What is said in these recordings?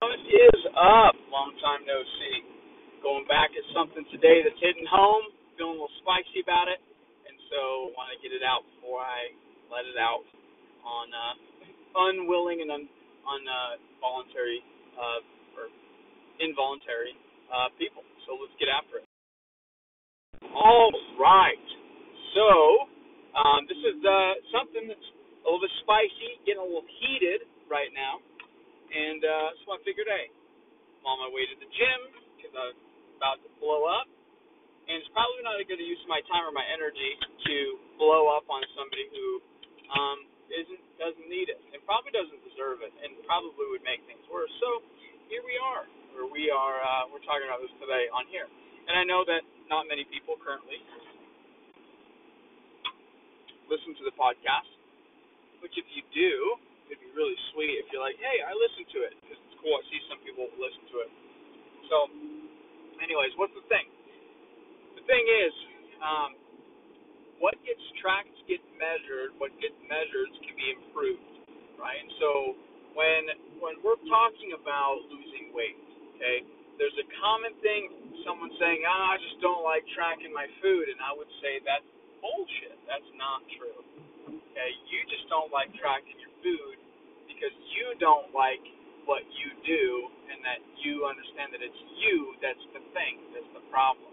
What is up? Long time no see. Going back at something today that's hitting home, feeling a little spicy about it, and so want to get it out before I let it out on unwilling and involuntary people. So let's get after it. All right. So this is something that's a little bit spicy, getting a little heated right now. And so I figured, hey, I'm on my way to the gym because I'm about to blow up. And it's probably not a good use of my time or my energy to blow up on somebody who doesn't need it and probably doesn't deserve it and probably would make things worse. So here we are, where we're talking about this today on here. And I know that not many people currently listen to the podcast, which if you do, it'd be really sweet if you're like, hey, I listened to it. Because it's cool. I see some people listen to it. So, anyways, what's the thing? The thing is, what gets tracked gets measured. What gets measured can be improved, right? And so when we're talking about losing weight, okay, there's a common thing, someone saying, I just don't like tracking my food. And I would say that's bullshit. That's not true. Okay, you just don't like tracking your food because you don't like what you do and that you understand that it's you that's the thing, that's the problem.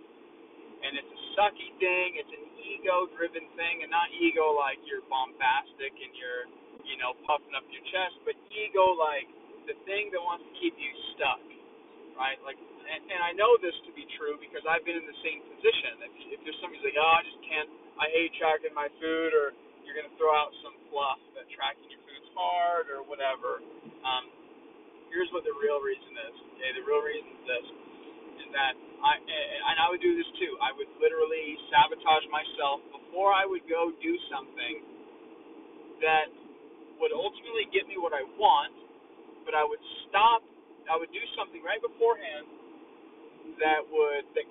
And it's a sucky thing, it's an ego-driven thing, and not ego like you're bombastic and you're, puffing up your chest, but ego like the thing that wants to keep you stuck, right? Like, and I know this to be true because I've been in the same position. If there's somebody's like, I hate tracking my food, or you're going to throw out some fluff that tracking your food's hard or whatever. Here's what the real reason is. Okay, the real reason is this, is that I would do this too. I would literally sabotage myself before I would go do something that would ultimately get me what I want, but I would stop. I would do something right beforehand that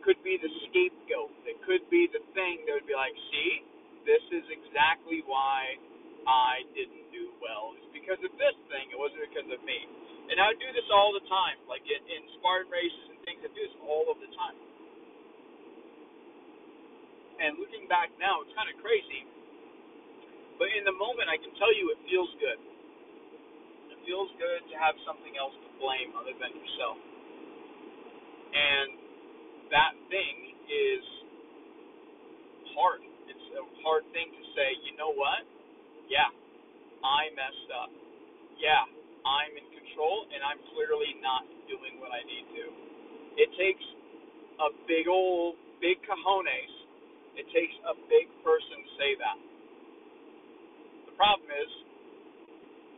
could be the scapegoat, that could be the thing that would be like, see? This is exactly why I didn't do well. It's because of this thing. It wasn't because of me. And I do this all the time. Like in Spartan races and things, I do this all of the time. And looking back now, it's kind of crazy. But in the moment, I can tell you it feels good. It feels good to have something else to blame other than yourself. And that thing is hard. It's a hard thing to say, you know what? Yeah, I messed up. Yeah, I'm in control, and I'm clearly not doing what I need to. It takes a big cojones. It takes a big person to say that. The problem is,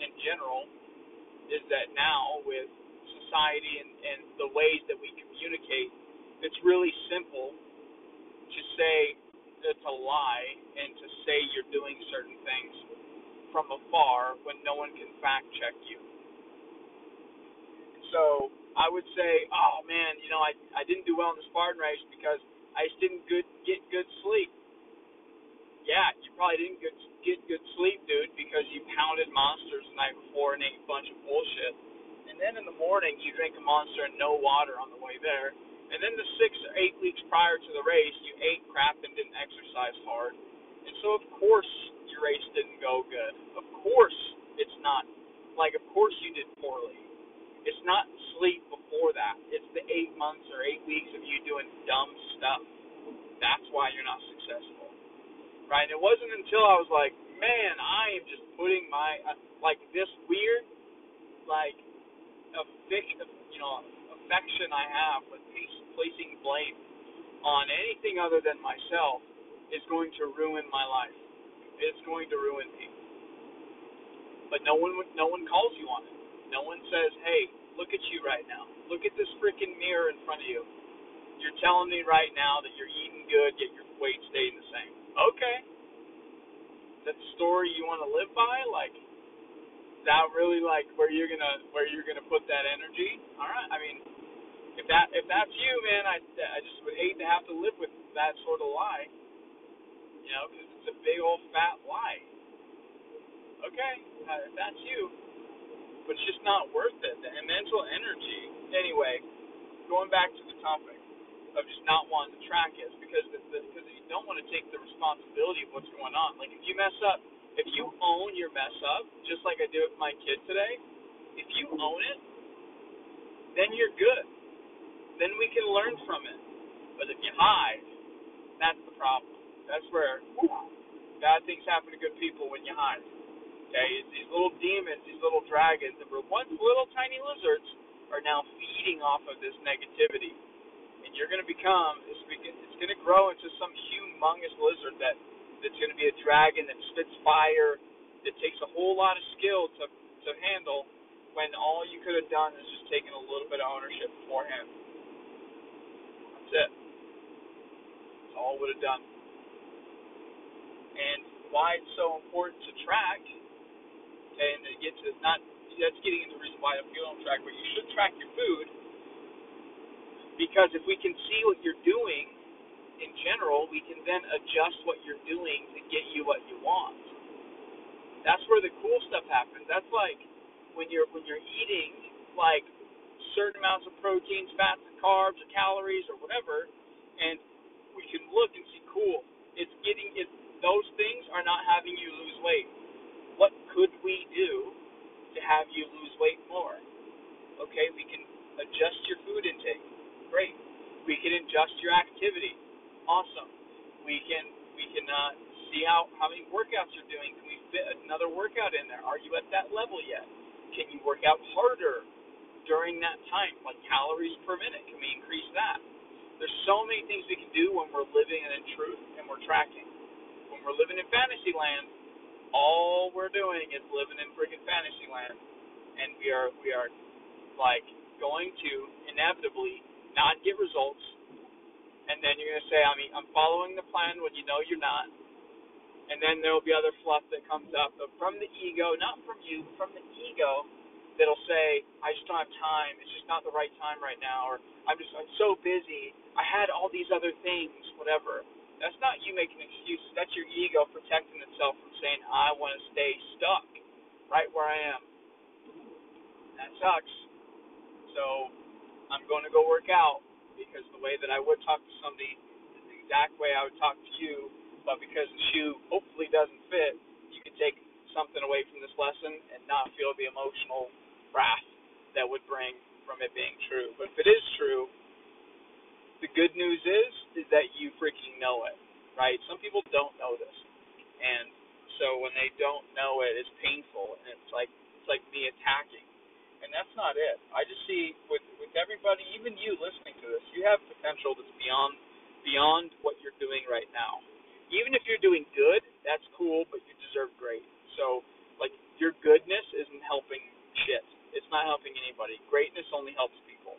in general, is that now with society and the ways that we communicate, it's really simple to say, to lie and to say you're doing certain things from afar when no one can fact check you. So I would say, oh man, I didn't do well in the Spartan race because I just didn't get good sleep. Yeah, you probably didn't get good sleep, dude, because you pounded monsters the night before and ate a bunch of bullshit. And then in the morning, you drink a monster and no water on the way there. And then the 6 or 8 weeks prior to the race, you ate crap and didn't exercise hard. And so, of course, your race didn't go good. Of course, it's not. Like, of course you did poorly. It's not sleep before that. It's the 8 months or 8 weeks of you doing dumb stuff. That's why you're not successful. Right? And it wasn't until I was like, man, I am just putting my, this weird, affection I have with placing blame on anything other than myself is going to ruin my life. It's going to ruin me. But no one calls you on it. No one says, hey, look at you right now. Look at this freaking mirror in front of you. You're telling me right now that you're eating good, yet your weight stayed the same. Okay. Is that the story you want to live by? Is that really where you're gonna put that energy? All right. If that's you, man, I just would hate to have to live with that sort of lie, because it's a big old fat lie. Okay, if that's you, but it's just not worth it. The mental energy going back to the topic of just not wanting to track is because you don't want to take the responsibility of what's going on. Like, if you mess up, if you own your mess up, just like I did with my kid today, if you own it, then you're good. Then we can learn from it. But if you hide, that's the problem. That's where bad things happen to good people, when you hide. Okay, these little demons, these little dragons that were once little tiny lizards are now feeding off of this negativity. And you're going to become, it's going to grow into some humongous lizard that's going to be a dragon that spits fire, that takes a whole lot of skill to handle, when all you could have done is just taken a little bit of ownership beforehand. That's it. That's all it would have done. And why it's so important to track, and it gets to not, that's getting into the reason why you don't track, but you should track your food, because if we can see what you're doing in general, we can then adjust what you're doing to get you what you want. That's where the cool stuff happens. That's like when you're eating like certain amounts of proteins, fats, and carbs, or calories, or whatever, and we can look and see, cool, those things are not having you lose weight. What could we do to have you lose weight more? Okay, we can adjust your food intake. Great. We can adjust your activity. Awesome. We can see how many workouts you're doing. Can we fit another workout in there? Are you at that level yet? Can you work out harder during that time? Like calories per minute, can we increase that? There's so many things we can do when we're living in truth and we're tracking. When we're living in fantasy land, all we're doing is living in freaking fantasy land, and we are like going to inevitably not get results, and then you're going to say, I mean, I'm following the plan when you know you're not, and then there will be other fluff that comes up from the ego, not from you, but from the ego, that'll say, I just don't have time, it's just not the right time right now, or I'm so busy, I had all these other things, whatever. That's not you making excuses. That's your ego protecting itself from saying, I want to stay stuck right where I am. That sucks. So I'm going to go work out, because the way that I would talk to somebody is the exact way I would talk to you, but because the shoe hopefully doesn't fit, you can take something away from this lesson and not feel the emotional wrath that would bring from it being true. But if it is true, the good news is that you freaking know it, right? Some people don't know this, and so when they don't know it, it's painful, and it's like me attacking, and that's not it. I just see with everybody, even you listening to this, you have potential that's beyond what you're doing right now. Even if you're doing good, that's cool, but you deserve great. So, like, your goodness isn't helping shit. It's not helping anybody. Greatness only helps people.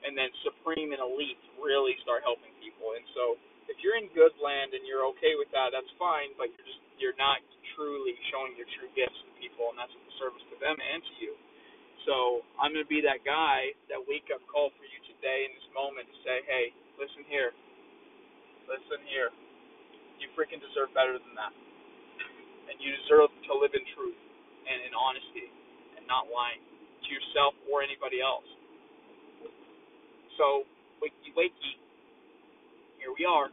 And then supreme and elite really start helping people. And so if you're in good land and you're okay with that, that's fine, but you're not truly showing your true gifts to people, and that's a service to them and to you. So I'm going to be that guy, that wake-up call for you today in this moment to say, hey, listen here. Listen here. You freaking deserve better than that. And you deserve to live in truth and in honesty and not lying to yourself or anybody else. So, wakey, here we are.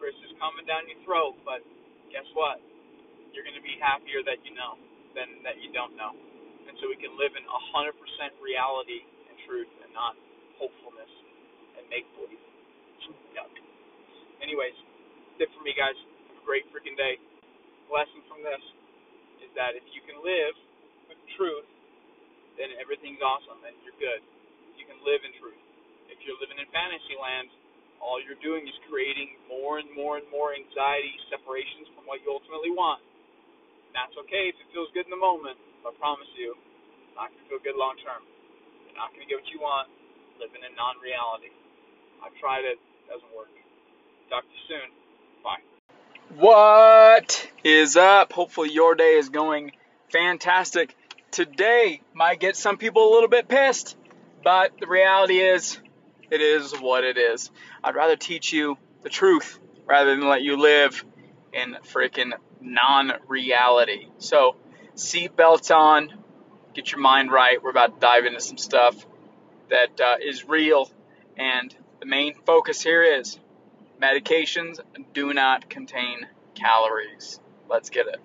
Chris is coming down your throat, but guess what? You're going to be happier that you know than that you don't know. And so we can live in 100% reality and truth and not hopefulness and make-believe. Yuck. Anyways, that's it for me, guys. Have a great freaking day. The lesson from this is that if you can live with truth, then everything's awesome and you're good. You can live in truth. If you're living in fantasy land, all you're doing is creating more and more and more anxiety, separations from what you ultimately want. And that's okay if it feels good in the moment, but I promise you, it's not going to feel good long term. You're not going to get what you want living in non-reality. I've tried it. It doesn't work. Talk to you soon. Bye. What is up? Hopefully your day is going fantastic. Today might get some people a little bit pissed. But the reality is, it is what it is. I'd rather teach you the truth rather than let you live in freaking non-reality. So, seatbelts on, get your mind right. We're about to dive into some stuff. that is real. And the main focus here is medications do not contain calories. Let's get it.